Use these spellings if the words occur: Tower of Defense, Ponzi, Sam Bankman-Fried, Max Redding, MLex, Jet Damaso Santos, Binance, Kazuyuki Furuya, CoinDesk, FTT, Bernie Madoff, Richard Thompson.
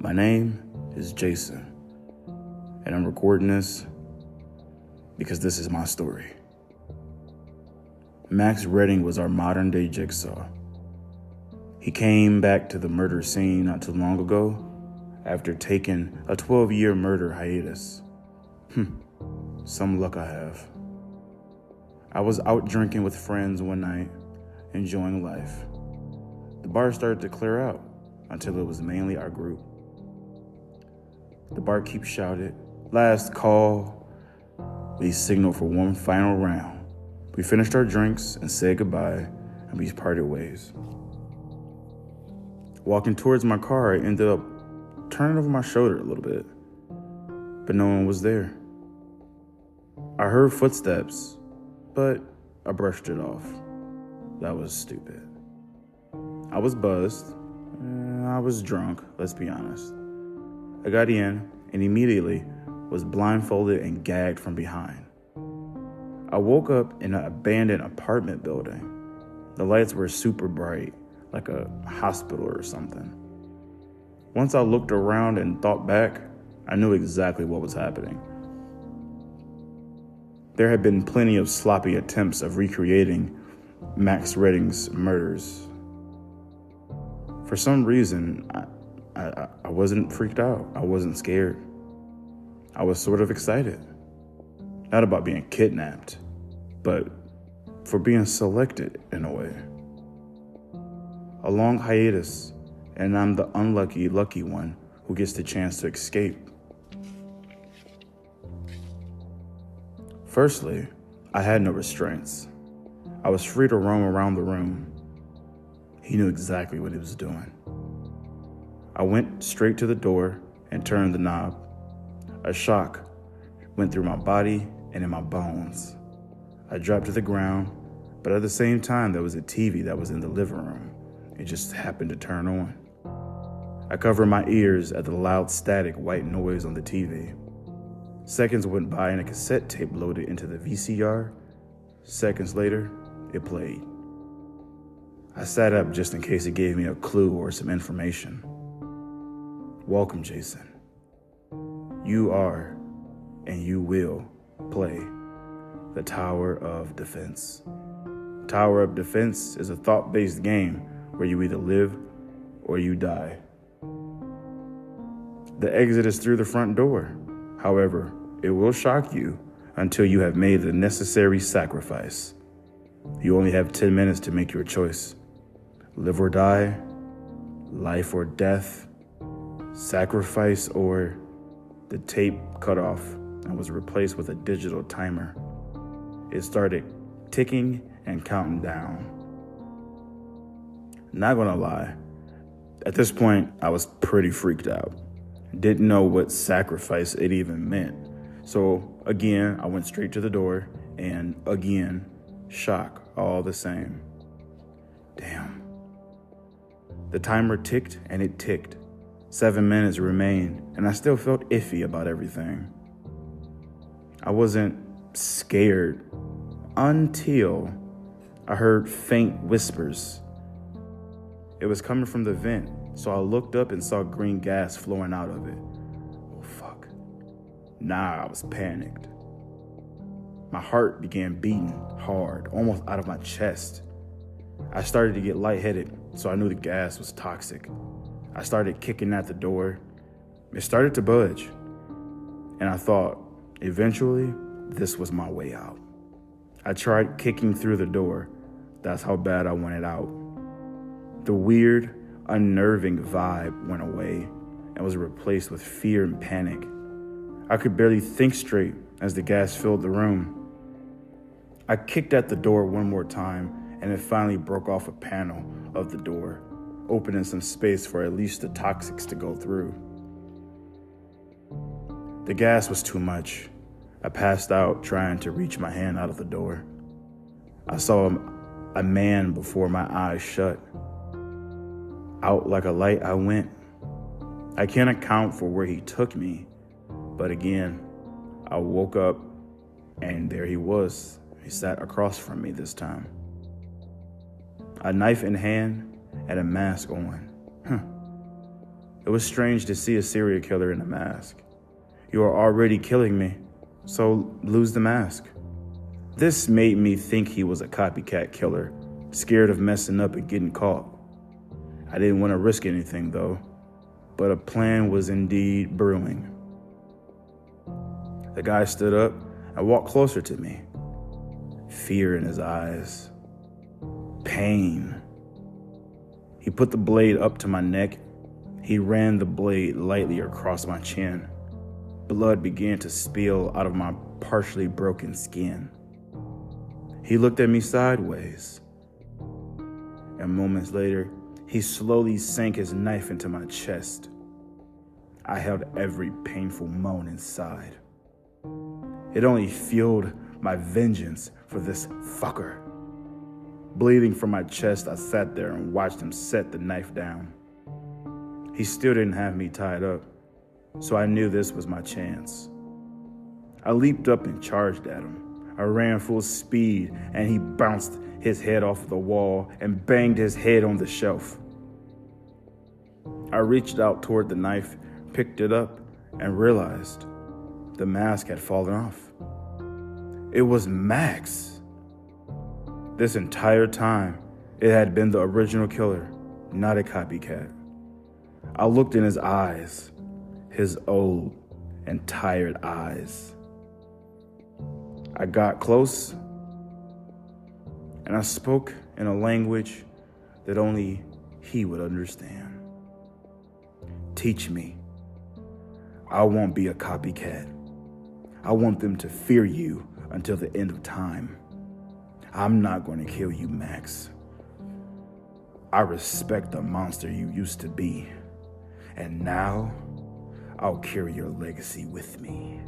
My name is Jason, and I'm recording this because this is my story. Max Redding was our modern-day Jigsaw. He came back to the murder scene not too long ago after taking a 12-year murder hiatus. Some luck I have. I was out drinking with friends one night, enjoying life. The bar started to clear out until it was mainly our group. The barkeep shouted, "Last call." We signaled for one final round. We finished our drinks and said goodbye, and we parted ways. Walking towards my car, I ended up turning over my shoulder a little bit, but no one was there. I heard footsteps, but I brushed it off. That was stupid. I was buzzed. I was drunk, let's be honest. I got in and immediately was blindfolded and gagged from behind. I woke up in an abandoned apartment building. The lights were super bright, like a hospital or something. Once I looked around and thought back, I knew exactly what was happening. There had been plenty of sloppy attempts of recreating Max Redding's murders. For some reason, I wasn't freaked out. I wasn't scared. I was sort of excited. Not about being kidnapped, but for being selected in a way. A long hiatus, and I'm the unlucky, lucky one who gets the chance to escape. Firstly, I had no restraints. I was free to roam around the room. He knew exactly what he was doing. I went straight to the door and turned the knob. A shock went through my body and in my bones. I dropped to the ground, but at the same time, there was a TV that was in the living room. It just happened to turn on. I covered my ears at the loud static white noise on the TV. Seconds went by and a cassette tape loaded into the VCR. Seconds later, it played. I sat up just in case it gave me a clue or some information. "Welcome, Jason. You are, and you will, play the Tower of Defense." Tower of Defense is a thought-based game where you either live or you die. The exit is through the front door. However, it will shock you until you have made the necessary sacrifice. You only have 10 minutes to make your choice. Live or die, life or death, sacrifice or... The tape cut off and was replaced with a digital timer. It started ticking and counting down. Not gonna lie, at this point, I was pretty freaked out. Didn't know what sacrifice it even meant. So again, I went straight to the door, and again, shock all the same. Damn. The timer ticked and it ticked. 7 minutes remained, and I still felt iffy about everything. I wasn't scared until I heard faint whispers. It was coming from the vent, so I looked up and saw green gas flowing out of it. Oh, fuck. Nah, I was panicked. My heart began beating hard, almost out of my chest. I started to get lightheaded, so I knew the gas was toxic. I started kicking at the door. It started to budge. And I thought, eventually, this was my way out. I tried kicking through the door. That's how bad I wanted out. The weird, unnerving vibe went away and was replaced with fear and panic. I could barely think straight as the gas filled the room. I kicked at the door one more time, and it finally broke off a panel of the door, opening some space for at least the toxics to go through. The gas was too much. I passed out trying to reach my hand out of the door. I saw a man before my eyes shut. Out like a light I went. I can't account for where he took me, but again, I woke up and there he was. He sat across from me this time. A knife in hand, and a mask on. It was strange to see a serial killer in a mask. You are already killing me, so lose the mask. This made me think he was a copycat killer, scared of messing up and getting caught. I didn't want to risk anything though, but a plan was indeed brewing. The guy stood up and walked closer to me. Fear in his eyes. Pain. He put the blade up to my neck. He ran the blade lightly across my chin. Blood began to spill out of my partially broken skin. He looked at me sideways. And moments later, he slowly sank his knife into my chest. I held every painful moan inside. It only fueled my vengeance for this fucker. Bleeding from my chest, I sat there and watched him set the knife down. He still didn't have me tied up, so I knew this was my chance. I leaped up and charged at him. I ran full speed, and he bounced his head off the wall and banged his head on the shelf. I reached out toward the knife, picked it up, and realized the mask had fallen off. It was Max. This entire time, it had been the original killer, not a copycat. I looked in his eyes. His old and tired eyes. I got close, and I spoke in a language that only he would understand. Teach me. I won't be a copycat. I want them to fear you until the end of time. I'm not going to kill you, Max. I respect the monster you used to be, and now I'll carry your legacy with me.